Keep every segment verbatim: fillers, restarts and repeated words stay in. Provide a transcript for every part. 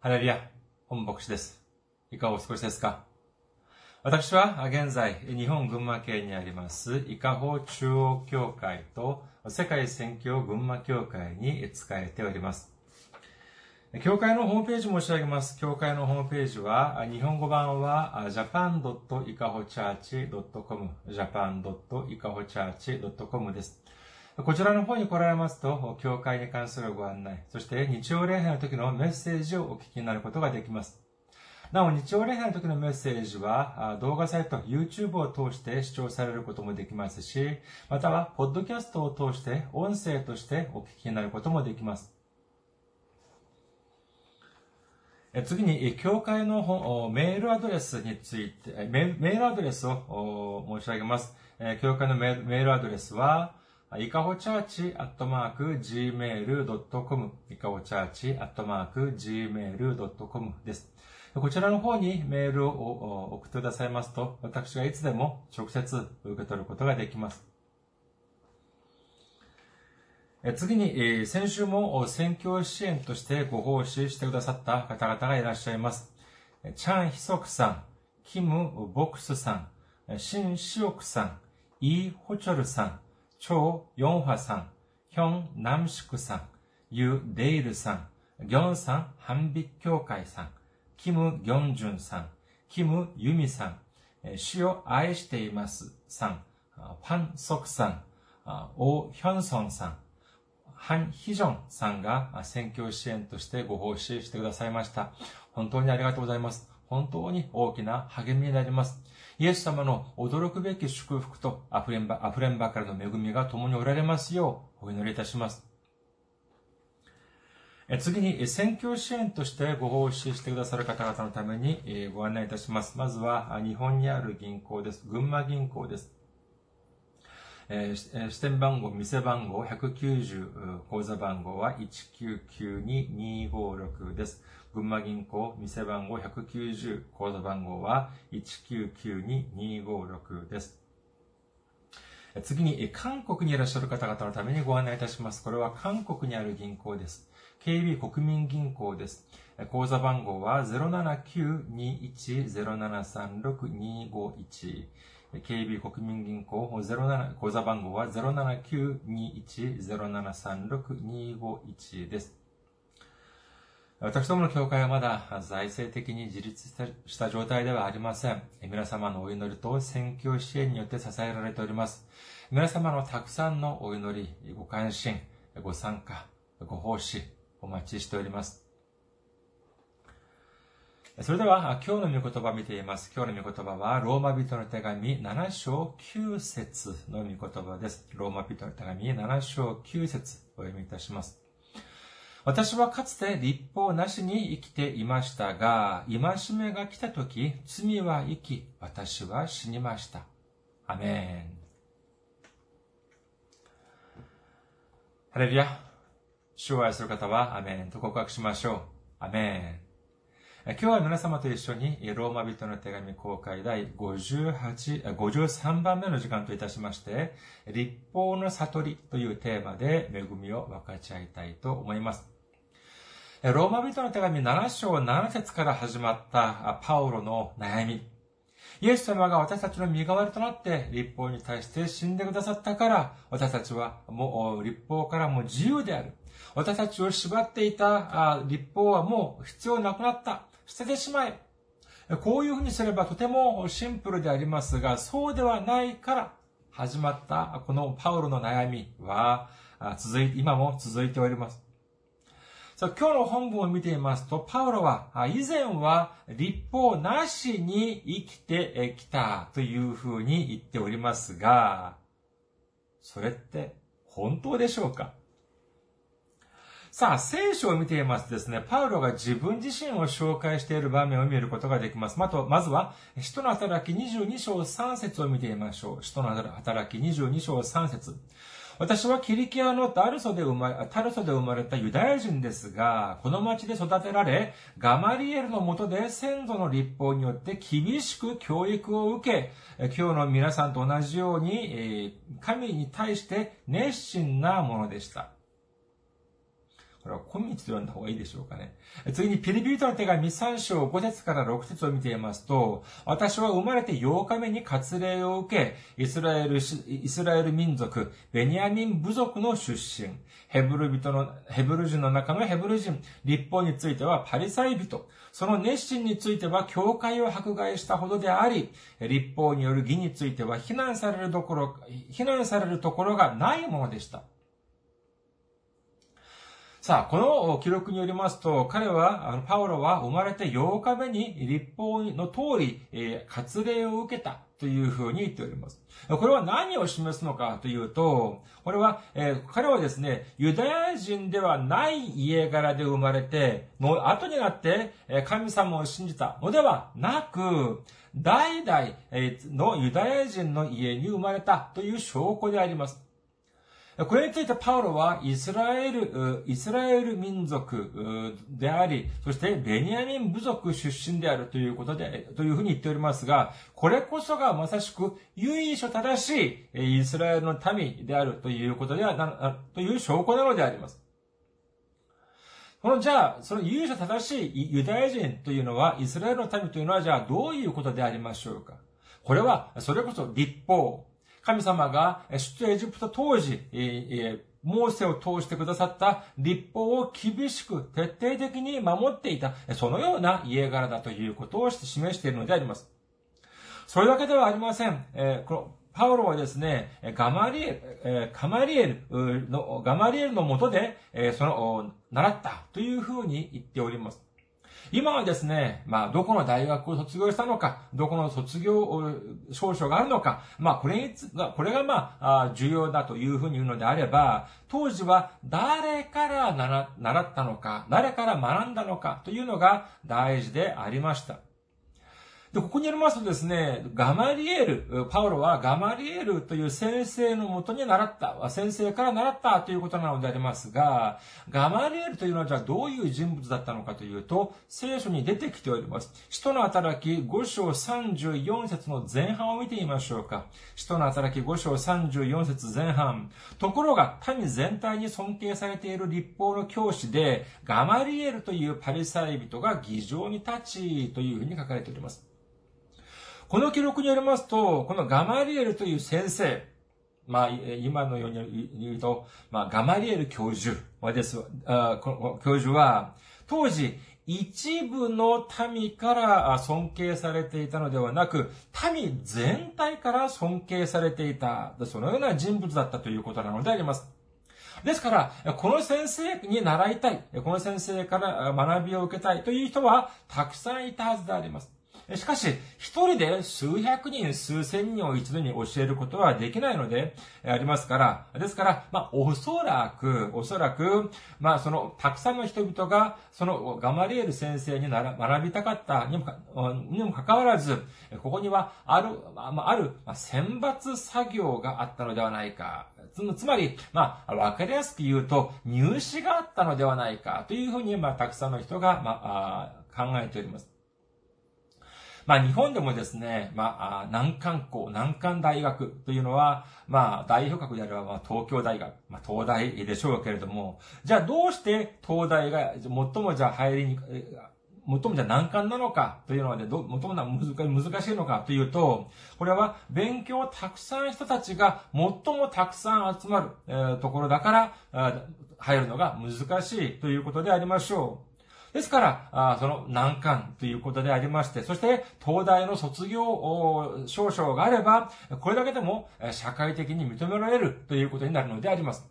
ハレリア、本牧師です。いかがお過ごしですか？私は現在、日本群馬県にあります、伊香保中央教会と世界宣教群馬教会に仕えております。教会のホームページ申し上げます。教会のホームページは、日本語版は ジャパン ドット アイケイホチャーチ ドット コム、ジャパン ドット アイケイホチャーチ ドット コム です。こちらの方に来られますと、教会に関するご案内、そして日曜礼拝の時のメッセージをお聞きになることができます。なお、日曜礼拝の時のメッセージは、動画サイト YouTube を通して視聴されることもできますし、または、ポッドキャストを通して音声としてお聞きになることもできます。次に、教会のメールアドレスについて、メールアドレスを申し上げます。教会のメールアドレスは、いかほチャーチ アットマーク ジーメール ドット コム いかほチャーチ アットマーク ジーメール ドット コム です。こちらの方にメールを送ってくださいますと、私がいつでも直接受け取ることができます。次に、先週も宣教支援としてご奉仕してくださった方々がいらっしゃいます。チャン・ヒソクさん、キム・ボクスさん、シン・シオクさん、イ・ホチョルさん、チョウ・ヨンハさん、ヒョン・ナムシクさん、ユ・デイルさん、ギョンサン・ハンビッ教会さん、キム・ギョンジュンさん、キム・ユミさん、主を愛していますさん、ファン・ソクさん、オ・ヒョンソンさん、ハン・ヒジョンさんが宣教支援としてご奉仕してくださいました。本当にありがとうございます。本当に大きな励みになります。イエス様の驚くべき祝福とあふれんば、あふれんばかりの恵みが共におられますようお祈りいたします。次に、宣教支援としてご奉仕してくださる方々のためにご案内いたします。まずは、日本にある銀行です。群馬銀行です。支店番号、店番号ひゃくきゅうじゅう、口座番号はいちきゅうきゅうに にごろくです。群馬銀行、店番号ひゃくきゅうじゅう、口座番号はいちきゅうきゅうに にごろくです。次に、韓国にいらっしゃる方々のためにご案内いたします。これは韓国にある銀行です。ケービー 国民銀行です。口座番号は ゼロななきゅう にいち ゼロななさんろく にごいち。ケービー 国民銀行、ゼロなな口座番号は ゼロななきゅう にいち ゼロななさんろく にごいち です。私どもの教会はまだ財政的に自立した状態ではありません。皆様のお祈りと宣教支援によって支えられております。皆様のたくさんのお祈り、ご関心、ご参加、ご奉仕、お待ちしております。それでは、今日の御言葉を見ています。今日の御言葉は、ローマ人の手紙ななしょうきゅうせつの御言葉です。ローマ人の手紙ななしょうきゅうせつお読みいたします。私はかつて律法なしに生きていましたが、戒めが来たとき、罪は生き、私は死にました。アメン。ハレルヤ。主を愛する方は、アメンと告白しましょう。アメン。今日は皆様と一緒にローマ人の手紙公開第ごじゅうはち、ごじゅうさんばんめの時間といたしまして、律法の悟りというテーマで恵みを分かち合いたいと思います。ローマ人の手紙ななしょうななせつから始まったパウロの悩み。イエス様が私たちの身代わりとなって律法に対して死んでくださったから、私たちはもう律法からも自由である。私たちを縛っていた律法はもう必要なくなった。捨ててしまえ。こういうふうにすればとてもシンプルでありますが、そうではないから始まったこのパウロの悩みは続い、今も続いております。さあ、今日の本文を見ていますと、パウロは以前は律法なしに生きてきたというふうに言っておりますが、それって本当でしょうか？さあ、聖書を見ていますとですね、パウロが自分自身を紹介している場面を見ることができます。まずは、使徒の働きにじゅうにしょうさんせつを見てみましょう。使徒の働きにじゅうにしょうさんせつ。私はキリキアのタルソで生まれ、タルソで生まれたユダヤ人ですが、この町で育てられ、ガマリエルの下で先祖の律法によって厳しく教育を受け、今日の皆さんと同じように、神に対して熱心なものでした。これは今日と読んだ方がいいでしょうかね。次にピリピリとの手紙さん章ご節からろく節を見ていますと、私は生まれてようかめに割礼を受け、イスラエル、イスラエル民族、ベニヤミン部族の出身、ヘブル人の、ヘブル人の中のヘブル人、律法についてはパリサイ人、その熱心については教会を迫害したほどであり、律法による義については非難されるどころ、非難されるところがないものでした。さあ、この記録によりますと、彼は、パオロは生まれてようかめに律法の通り、割礼を受けたというふうに言っております。これは何を示すのかというと、これは、彼はですね、ユダヤ人ではない家柄で生まれて、の後になって神様を信じたのではなく、代々のユダヤ人の家に生まれたという証拠であります。これについてパウロはイスラエル、イスラエル民族であり、そしてベニヤミン部族出身であるということで、というふうに言っておりますが、これこそがまさしく由緒正しいイスラエルの民であるということではな、という証拠なのであります。このじゃあ、その由緒正しいユダヤ人というのは、イスラエルの民というのはじゃあどういうことでありましょうか。これは、それこそ律法。神様が出エジプト当時、モーセを通してくださった律法を厳しく徹底的に守っていた、そのような家柄だということを示しているのであります。それだけではありません。このパウロはですね、ガマリエル、ガマリエルの、ガマリエルの下で、その、習ったというふうに言っております。今はですね、まあ、どこの大学を卒業したのか、どこの卒業証書があるのか、まあ、これにつ、これがまあ、重要だというふうに言うのであれば、当時は誰からな習ったのか、誰から学んだのかというのが大事でありました。で、ここにありますとですね、ガマリエル、パウロはガマリエルという先生のもとに習った、先生から習ったということなのでありますが、ガマリエルというのはじゃあどういう人物だったのかというと、聖書に出てきております。使徒の働きご章さんじゅうよん節の前半を見てみましょうか。使徒の働きご章さんじゅうよん節前半。ところが民全体に尊敬されている律法の教師で、ガマリエルというパリサイ人が議場に立ち、というふうに書かれております。この記録によりますと、このガマリエルという先生、まあ、今のように言うと、まあ、ガマリエル教授はです、あ、この教授は、当時、一部の民から尊敬されていたのではなく、民全体から尊敬されていた、そのような人物だったということなのであります。ですから、この先生に習いたい、この先生から学びを受けたいという人は、たくさんいたはずであります。しかし、一人で数百人、数千人を一度に教えることはできないので、ありますから、ですから、まあ、おそらく、おそらく、まあ、その、たくさんの人々が、その、ガマリエル先生になら学びたかったにもか、にもかかわらず、ここには、ある、ある、選抜作業があったのではないか。つまり、まあ、わかりやすく言うと、入試があったのではないか、というふうに、まあ、たくさんの人が、まあ、考えております。まあ日本でもですね、まあ難関校、難関大学というのは、まあ代表格であればまあ東京大学、まあ東大でしょうけれども、じゃあどうして東大が最もじゃあ入りに、最もじゃあ難関なのかというのはね、ど、最も難しいのかというと、これは勉強をたくさん人たちが最もたくさん集まるところだから、入るのが難しいということでありましょう。ですから、その難関ということでありまして、そして東大の卒業証書があれば、これだけでも社会的に認められるということになるのであります。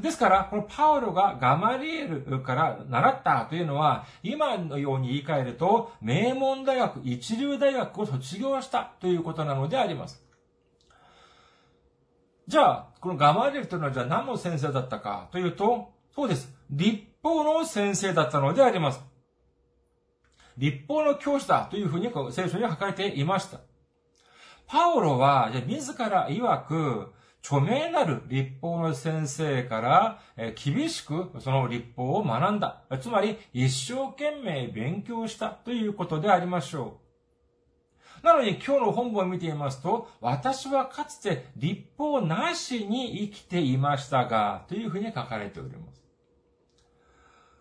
ですから、このパウロがガマリエルから習ったというのは、今のように言い換えると、名門大学、一流大学を卒業したということなのであります。じゃあ、このガマリエルというのはじゃあ何の先生だったかというと、そうです。律法の先生だったのであります。律法の教師だというふうに聖書に書かれていました。パウロは自ら曰く著名なる律法の先生から厳しくその律法を学んだ。つまり一生懸命勉強したということでありましょう。なのに今日の本文を見ていますと、私はかつて律法なしに生きていましたが、というふうに書かれております。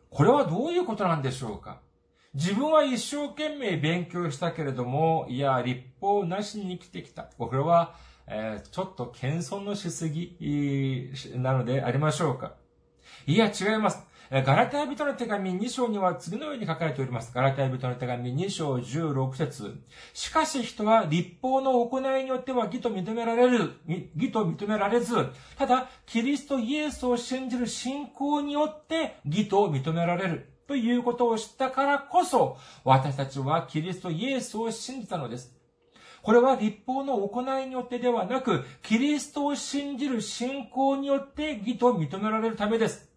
これはどういうことなんでしょうか。自分は一生懸命勉強したけれども、いや、立法なしに生きてきた。これは、えー、ちょっと謙遜のしすぎなのでありましょうか。いや、違います。ガラテヤ人の手紙に章には次のように書かれております。ガラテヤ人の手紙に章じゅうろく節。しかし人は立法の行いによっては義と認められる、義と認められず、ただ、キリストイエスを信じる信仰によって義と認められる。ということを知ったからこそ、私たちはキリストイエスを信じたのです。これは立法の行いによってではなく、キリストを信じる信仰によって義と認められるためです。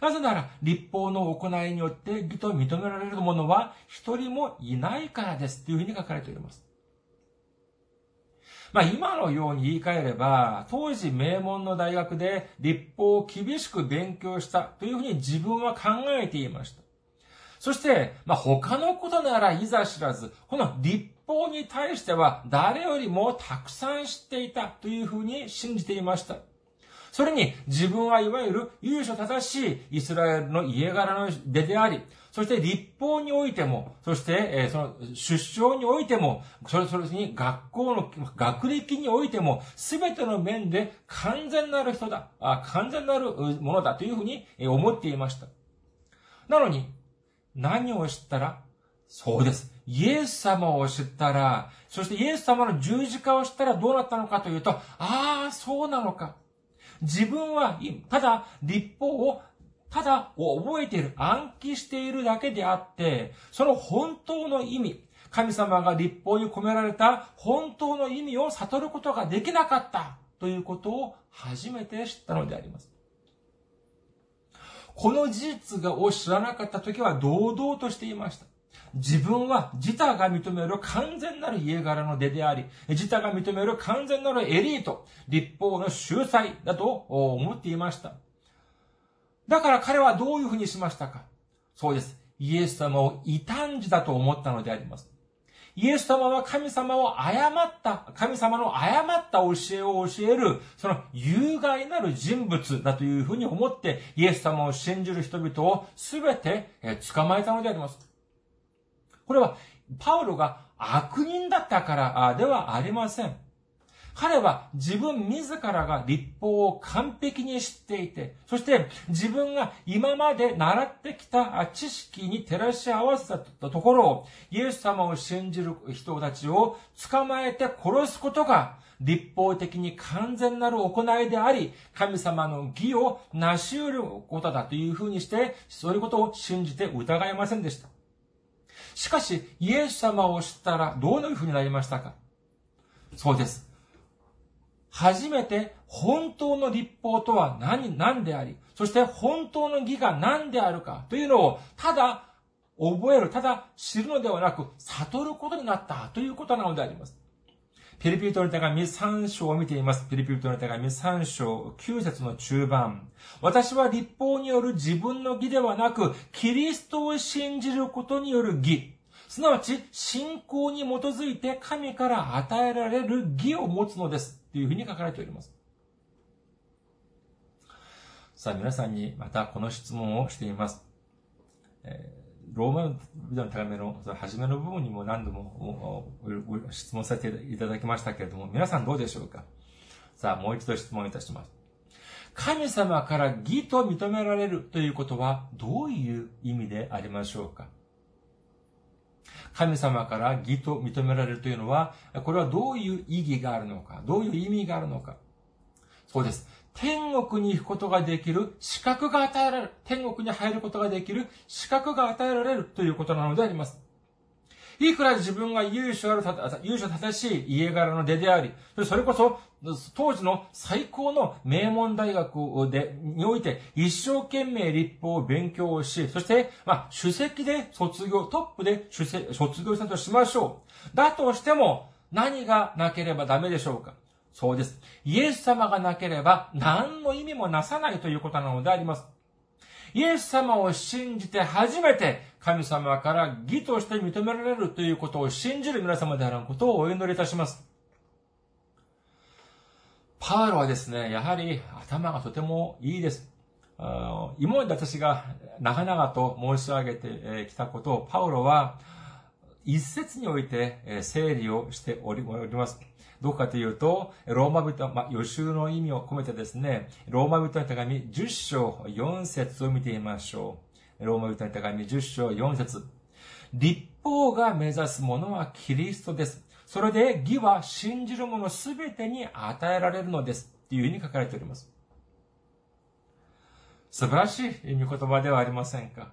なぜなら、立法の行いによって義と認められるものは一人もいないからです。というふうに書かれております。まあ今のように言い換えれば、当時名門の大学で立法を厳しく勉強したというふうに自分は考えていました。そして、まあ他のことならいざ知らず、この立法に対しては誰よりもたくさん知っていたというふうに信じていました。それに、自分はいわゆる由緒正しいイスラエルの家柄の出であり、そして立法においても、そして、えー、その出生においても、それそれに学校の学歴においても、すべての面で完全なる人だ、あ、完全なるものだというふうに思っていました。なのに、何を知ったら、そうです。イエス様を知ったら、そしてイエス様の十字架を知ったらどうなったのかというと、ああ、そうなのか。自分は、ただ、立法を、ただ、覚えている、暗記しているだけであって、その本当の意味、神様が立法に込められた本当の意味を悟ることができなかった、ということを初めて知ったのであります。この事実を知らなかったときは堂々としていました。自分は自他が認める完全なる家柄の出であり、自他が認める完全なるエリート、立法の秀才だと思っていました。だから彼はどういうふうにしましたか。そうです。イエス様を異端児だと思ったのであります。イエス様は神様を誤った、神様の誤った教えを教える、その有害なる人物だというふうに思って、イエス様を信じる人々をすべて捕まえたのであります。これは、パウロが悪人だったからではありません。彼は自分自らが立法を完璧に知っていて、そして自分が今まで習ってきた知識に照らし合わせたところ、イエス様を信じる人たちを捕まえて殺すことが、立法的に完全なる行いであり、神様の義を成し得ることだというふうにして、そういうことを信じて疑いませんでした。しかし、イエス様を知ったらどういうふうになりましたか。そうです。初めて本当の立法とは何、何であり、そして本当の義が何であるかというのをただ覚える、ただ知るのではなく悟ることになったということなのであります。ピリピ人の手紙さん章を見ています。ピリピ人の手紙さん章きゅう節の中盤。私は立法による自分の義ではなく、キリストを信じることによる義。すなわち、信仰に基づいて神から与えられる義を持つのです。というふうに書かれております。さあ、皆さんにまたこの質問をしています。えーローマ人の手紙の初めの部分にも何度も質問させていただきましたけれども、皆さんどうでしょうか。さあ、もう一度質問いたします。神様から義と認められるということはどういう意味でありましょうか。神様から義と認められるというのは、これはどういう意義があるのか、どういう意味があるのか。そうです。天国に行くことができる資格が与えられる。天国に入ることができる資格が与えられるということなのであります。いくら自分が優秀ある、優秀正しい家柄の出であり、それこそ当時の最高の名門大学で、において一生懸命立法を勉強をし、そして、まあ、首席で卒業、トップで卒業したとしましょう。だとしても何がなければダメでしょうか。そうです。イエス様がなければ何の意味もなさないということなのであります。イエス様を信じて初めて神様から義として認められるということを信じる皆様であることをお祈りいたします。パウロはですね、やはり頭がとてもいいです。今まで私が長々と申し上げてきたことをパウロは一節において整理をしております。どこかというと、ローマ人、まあ、予習の意味を込めてですね、ローマ人の手紙じゅっ章よん節を見てみましょう。ローマ人の手紙じゅっ章よん節。立法が目指すものはキリストです。それで義は信じる者すべてに与えられるのです。というふうに書かれております。素晴らしい御言葉ではありませんか。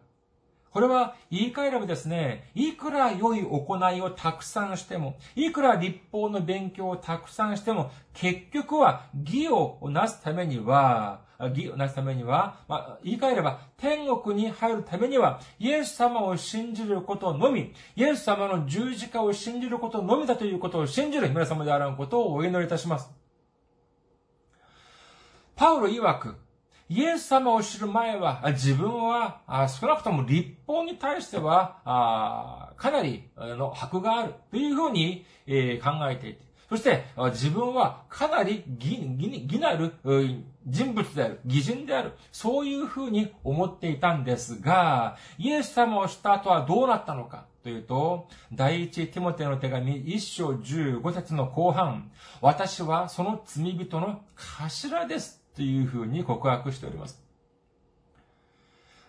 これは言い換えればですね、いくら良い行いをたくさんしても、いくら立法の勉強をたくさんしても、結局は義をなすためには、義をなすためには、まあ、言い換えれば天国に入るためには、イエス様を信じることのみ、イエス様の十字架を信じることのみだということを信じる皆様であらんことをお祈りいたします。パウロ曰く、イエス様を知る前は、自分は、少なくとも立法に対しては、かなりの迫があるというふうに考えていて、そして自分はかなり義なる人物である、義人である、そういうふうに思っていたんですが、イエス様を知った後はどうなったのかというと、第一テモテの手紙いっ章じゅうご節の後半、私はその罪人の頭です。というふうに告白しております。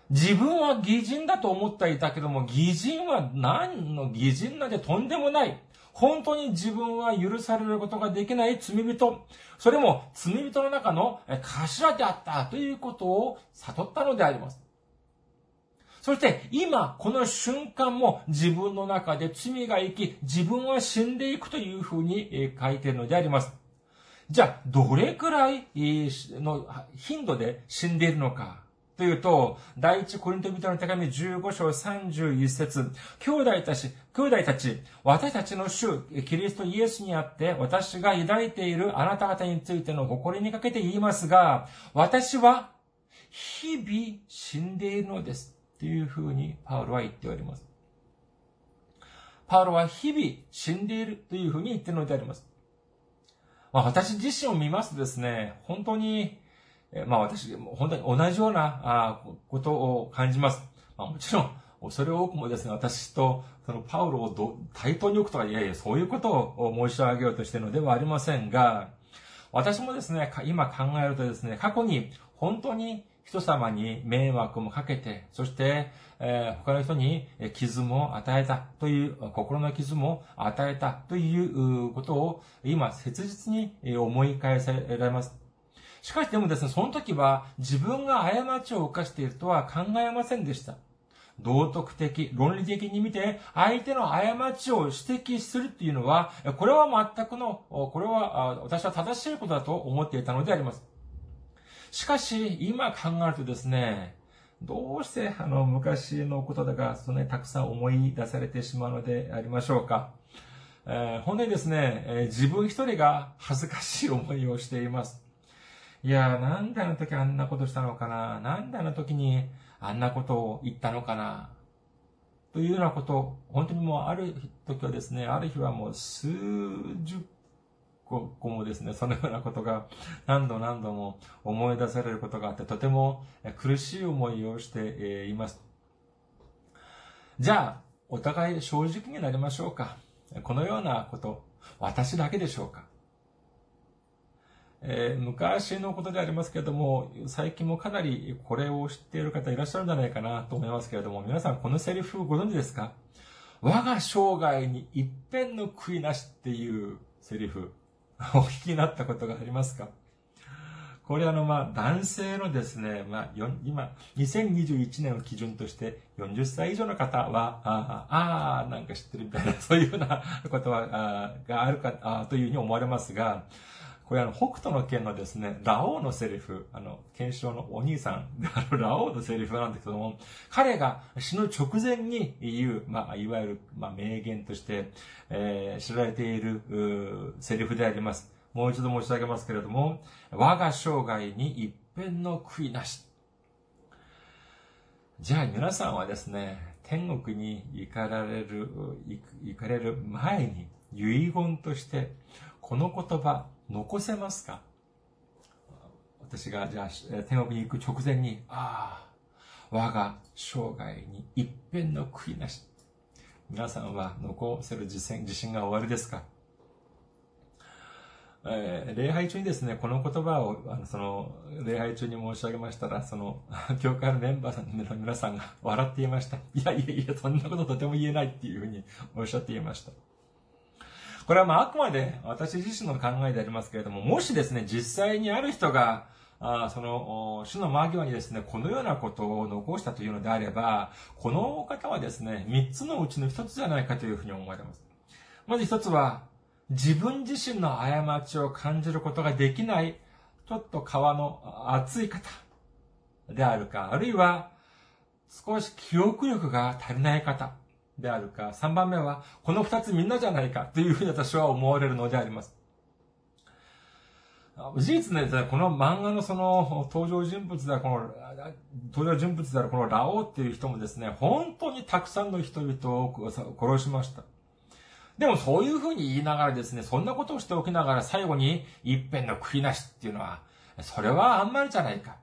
自分は義人だと思っていたけども、義人は何の義人なんてとんでもない。本当に自分は許されることができない罪人。それも罪人の中の頭であったということを悟ったのであります。そして今この瞬間も自分の中で罪が生き、自分は死んでいくというふうに書いているのであります。じゃあ、どれくらいの頻度で死んでいるのかというと、第一コリント人の手紙じゅうご章さんじゅういち節、兄弟たち、兄弟たち、私たちの主、キリストイエスにあって、私が抱いているあなた方についての誇りにかけて言いますが、私は日々死んでいるのです。というふうにパウロは言っております。パウロは日々死んでいるというふうに言っているのであります。まあ、私自身を見ますとですね、本当に、まあ私、本当に同じようなことを感じます。まあもちろん、恐れ多くもですね、私とそのパウロを対等に置くとか、いやいや、そういうことを申し上げようとしているのではありませんが、私もですね、今考えるとですね、過去に本当に人様に迷惑もかけて、そして、えー、他の人に傷も与えたという、心の傷も与えたということを今切実に思い返されます。しかしでもですね、その時は自分が過ちを犯しているとは考えませんでした。道徳的、論理的に見て相手の過ちを指摘するというのは、これは全くの、これは私は正しいことだと思っていたのであります。しかし、今考えるとですね、どうして、あの、昔のことだが、そのね、たくさん思い出されてしまうのでありましょうか。えー、本当にですね、えー、自分一人が恥ずかしい思いをしています。いやー、なんであの時あんなことしたのかな、なんであの時にあんなことを言ったのかな、というようなこと、本当にもうある時はですね、ある日はもう数十ここもですね、そのようなことが何度何度も思い出されることがあって、とても苦しい思いをしています。じゃあ、お互い正直になりましょうか。このようなこと、私だけでしょうか。えー、昔のことでありますけれども、最近もかなりこれを知っている方いらっしゃるんじゃないかなと思いますけれども、皆さんこのセリフご存知ですか？我が生涯に一片の悔いなしっていうセリフ。お聞きになったことがありますか？これあの、まあ、男性のですね、まあ、今、にせんにじゅういちねんを基準として、よんじゅっさい以上の方は、ああ、なんか知ってるみたいな、そういうようなことは、あがあるかあ、というふうに思われますが、これあの、北斗の拳のですね、ラオウのセリフ、あの、剣士のお兄さんであるラオウのセリフなんですけども、彼が死ぬ直前に言う、まあ、いわゆる、まあ、名言として、えー、知られている、セリフであります。もう一度申し上げますけれども、我が生涯に一片の悔いなし。じゃあ皆さんはですね、天国に行かれる、行かれる前に、遺言として、この言葉、残せますか？私がじゃあ天国に行く直前に、ああ、我が生涯に一片の悔いなし。皆さんは残せる自信、自信が終わりですか？えー、礼拝中にですね、この言葉を、あの、その、礼拝中に申し上げましたら、その、教会のメンバーの皆さんが笑っていました。いやいやいや、そんなこととても言えないっていうふうにおっしゃっていました。これはまあ、あくまで私自身の考えでありますけれども、もしですね、実際にある人が、あその、主の間際にですね、このようなことを残したというのであれば、この方はですね、三つのうちの一つじゃないかというふうに思われます。まず一つは、自分自身の過ちを感じることができない、ちょっと皮の厚い方であるか、あるいは、少し記憶力が足りない方であるか、三番目は、この二つみんなじゃないかというふうに私は思われるのであります。事実ね、この漫画のその登場人物である、この、登場人物であるこのラオウっていう人もですね、本当にたくさんの人々を殺しました。でもそういうふうに言いながらですね、そんなことをしておきながら最後に一片の悔いなしっていうのは、それはあんまりじゃないか。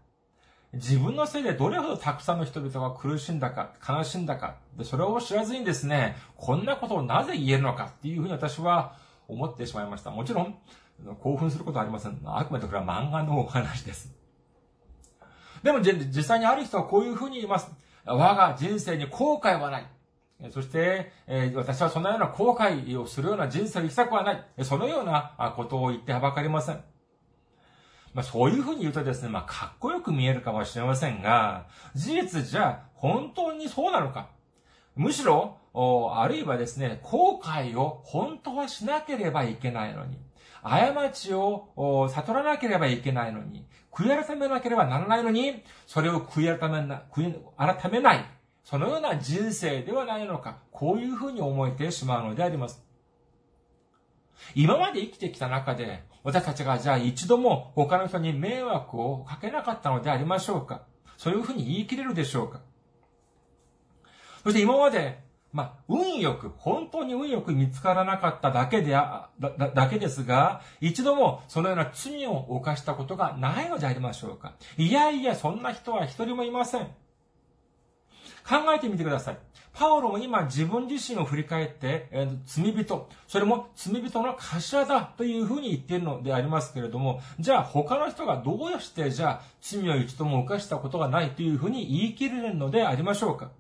自分のせいでどれほどたくさんの人々が苦しんだか、悲しんだか、でそれを知らずにですね、こんなことをなぜ言えるのかっていうふうに私は思ってしまいました。もちろん、興奮することはありません。あくまでこれは漫画のお話です。でも実際にある人はこういうふうに言います。我が人生に後悔はない。そして、私はそのような後悔をするような人生を生きたくはない。そのようなことを言ってはばかりません。まあ、そういうふうに言うとですね、まあ、かっこよく見えるかもしれませんが、事実じゃ本当にそうなのか。むしろ、あるいはですね、後悔を本当はしなければいけないのに。過ちを悟らなければいけないのに、悔い改めなければならないのに、それを悔い改めな、悔い改めない、そのような人生ではないのか、こういうふうに思えてしまうのであります。今まで生きてきた中で、私たちがじゃあ一度も他の人に迷惑をかけなかったのでありましょうか。そういうふうに言い切れるでしょうか。そして今まで、まあ、運よく、本当に運よく見つからなかっただけであ、だ、だ、だけですが、一度もそのような罪を犯したことがないのでありましょうか。いやいや、そんな人は一人もいません。考えてみてください。パウロも今自分自身を振り返って、えー、罪人、それも罪人の頭だというふうに言っているのでありますけれども、じゃあ他の人がどうしてじゃあ罪を一度も犯したことがないというふうに言い切れるのでありましょうか。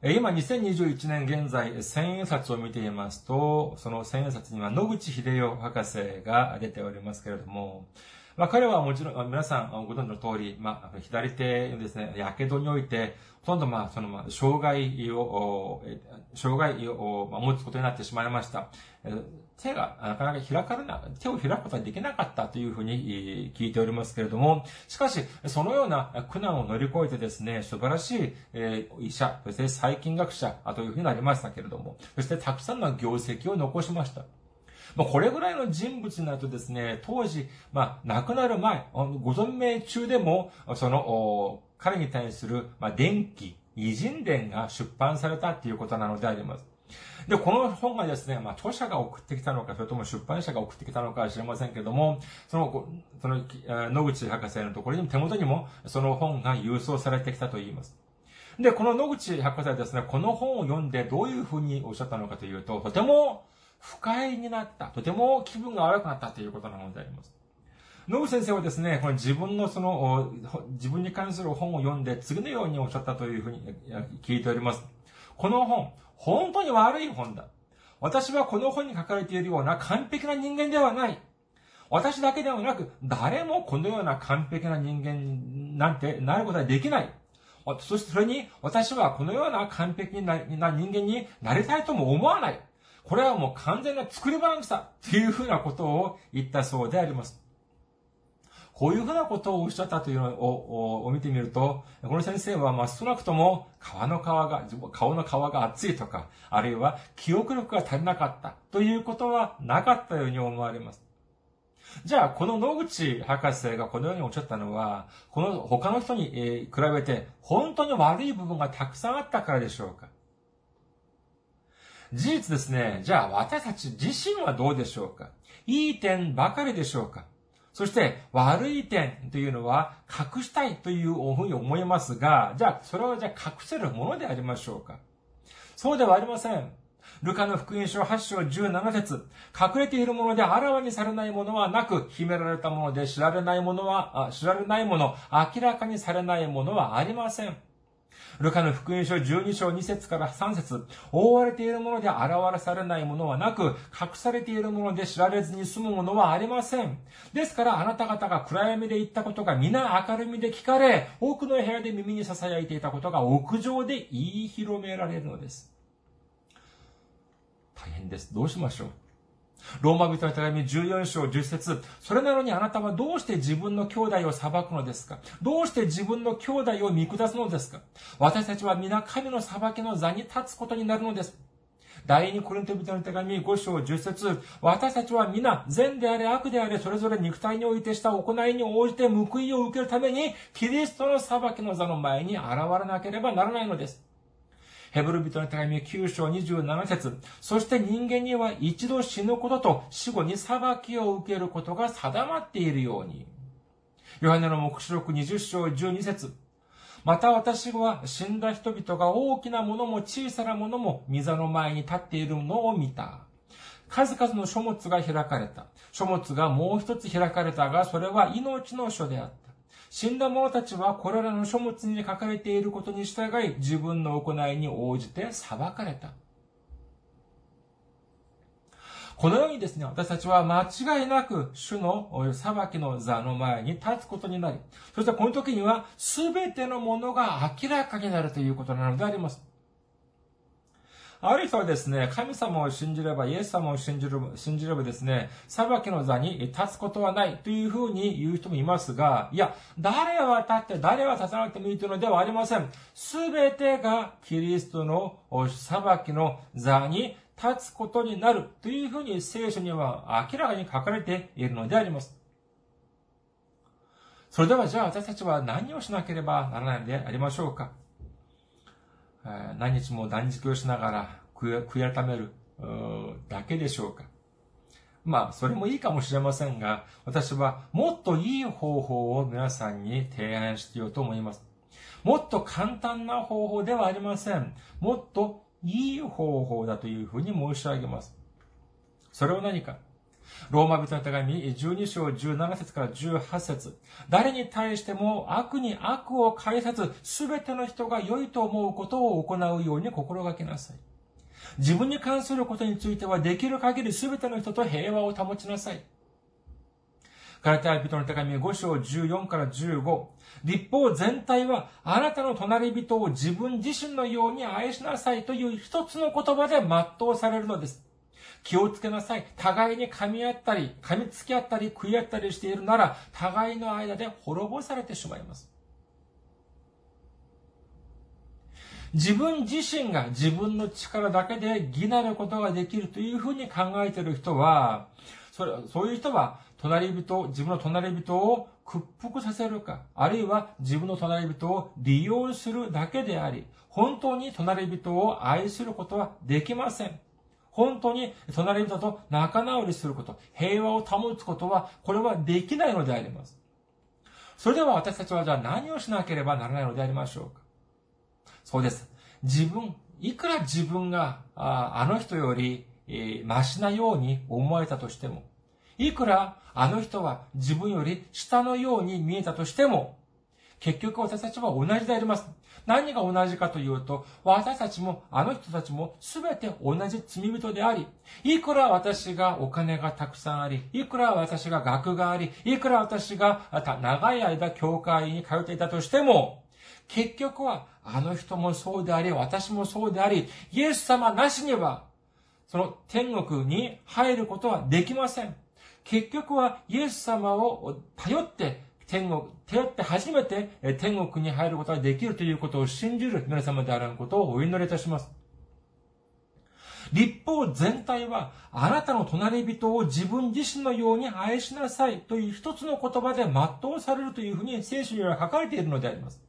今、にせんにじゅういちねん現在、千円札を見ていますと、その千円札には野口英世博士が出ておりますけれども、まあ彼はもちろん、皆さんご存知の通り、まあ左手ですね、やけどにおいて、ほとんどまあそのまあ障害を、障害を持つことになってしまいました。手がなかなか開かれな、手を開くことはできなかったというふうに聞いておりますけれども、しかし、そのような苦難を乗り越えてですね、素晴らしい医者、そして細菌学者というふうになりましたけれども、そしてたくさんの業績を残しました。これぐらいの人物になるとですね、当時、まあ、亡くなる前、ご存命中でも、その、彼に対する、まあ、伝記、偉人伝が出版されたということなのであります。で、この本がですね、まあ、著者が送ってきたのか、それとも出版社が送ってきたのかは知れませんけれども、その、その、野口博士のところに、手元にも、その本が郵送されてきたといいます。で、この野口博士はですね、この本を読んでどういうふうにおっしゃったのかというと、とても、不快になった。とても気分が悪くなったということなのであります。野口先生はですね、この自分のその、自分に関する本を読んで次のようにおっしゃったというふうに聞いております。この本、本当に悪い本だ。私はこの本に書かれているような完璧な人間ではない。私だけではなく、誰もこのような完璧な人間なんてなることはできない。そしてそれに、私はこのような完璧な人間になりたいとも思わない。これはもう完全な作り話だっていうふうなことを言ったそうであります。こういうふうなことをおっしゃったというのを、を見てみると、この先生はまあ少なくとも皮の皮が、顔の皮が厚いとか、あるいは記憶力が足りなかったということはなかったように思われます。じゃあ、この野口博士がこのようにおっしゃったのは、この他の人に比べて本当に悪い部分がたくさんあったからでしょうか。事実ですね、じゃあ私たち自身はどうでしょうか？いい点ばかりでしょうか？そして悪い点というのは隠したいというふうに思いますが、じゃあそれはじゃあ隠せるものでありましょうか？そうではありません。ルカの福音書はちしょうじゅうななせつ、隠れているものであらわにされないものはなく、秘められたもので知られないものは、あ、知られないもの、明らかにされないものはありません。ルカの福音書じゅうにしょうにせつからさんせつ、覆われているもので現れされないものはなく、隠されているもので知られずに済むものはありません。ですからあなた方が暗闇で言ったことが皆明るみで聞かれ、多くの部屋で耳に囁いていたことが屋上で言い広められるのです。大変です。どうしましょう。ローマ人の手紙じゅうよんしょうじゅっせつ、それなのにあなたはどうして自分の兄弟を裁くのですか？どうして自分の兄弟を見下すのですか？私たちは皆神の裁きの座に立つことになるのです。第二コリント人の手紙ごしょうじゅっせつ、私たちは皆善であれ悪であれそれぞれ肉体においてした行いに応じて報いを受けるためにキリストの裁きの座の前に現れなければならないのです。ヘブル人の手紙きゅうしょうにじゅうななせつ、そして人間には一度死ぬことと死後に裁きを受けることが定まっているように。ヨハネの黙示録にじゅっしょうじゅうにせつ、また私は死んだ人々が大きなものも小さなものも御座の前に立っているのを見た。数々の書物が開かれた。書物がもう一つ開かれたが、それは命の書であった。死んだ者たちはこれらの書物に書かれていることに従い、自分の行いに応じて裁かれた。このようにですね、私たちは間違いなく主の裁きの座の前に立つことになり、そしてこの時には全てのものが明らかになるということなのであります。ある人はですね、神様を信じれば、イエス様を信じる、信じればですね、裁きの座に立つことはないというふうに言う人もいますが、いや、誰は立って誰は立たなくてもいいというのではありません。すべてがキリストの裁きの座に立つことになるというふうに聖書には明らかに書かれているのであります。それではじゃあ私たちは何をしなければならないのでありましょうか。何日も断食をしながら悔い改めるだけでしょうか。まあ、それもいいかもしれませんが、私はもっといい方法を皆さんに提案していようと思います。もっと簡単な方法ではありません。もっといい方法だというふうに申し上げます。それは何か。ローマ人の手紙じゅうにしょうじゅうななせつからじゅうはっせつ、誰に対しても悪に悪を介さず、すべての人が良いと思うことを行うように心がけなさい。自分に関することについてはできる限りすべての人と平和を保ちなさい。ガラテヤ人の手紙ごしょうじゅうよんからじゅうご、律法全体はあなたの隣人を自分自身のように愛しなさいという一つの言葉で全うされるのです。気をつけなさい。互いに噛み合ったり、噛みつき合ったり、食い合ったりしているなら、互いの間で滅ぼされてしまいます。自分自身が自分の力だけで義なることができるというふうに考えている人は、それ、そういう人は、隣人、自分の隣人を屈服させるか、あるいは自分の隣人を利用するだけであり、本当に隣人を愛することはできません。本当に隣人と仲直りすること、平和を保つことは、これはできないのであります。それでは私たちはじゃあ何をしなければならないのでありましょうか。そうです。自分、いくら自分が あ, あの人より、えー、マシなように思えたとしても、いくらあの人は自分より下のように見えたとしても、結局私たちは同じであります。何が同じかというと、私たちもあの人たちもすべて同じ罪人であり、いくら私がお金がたくさんあり、いくら私が学があり、いくら私が長い間教会に通っていたとしても、結局はあの人もそうであり、私もそうであり、イエス様なしにはその天国に入ることはできません。結局はイエス様を頼って、天国、頼って初めて天国に入ることができるということを信じる皆様であることをお祈りいたします。律法全体はあなたの隣人を自分自身のように愛しなさいという一つの言葉で全うされるというふうに聖書には書かれているのであります。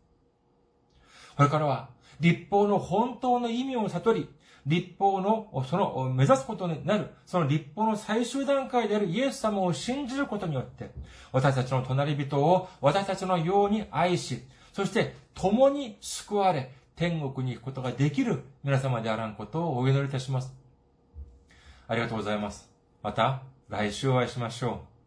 これからは律法の本当の意味を悟り、立法の、その目指すことになる、その立法の最終段階であるイエス様を信じることによって、私たちの隣人を私たちのように愛し、そして共に救われ、天国に行くことができる皆様であらんことをお祈りいたします。ありがとうございます。また来週お会いしましょう。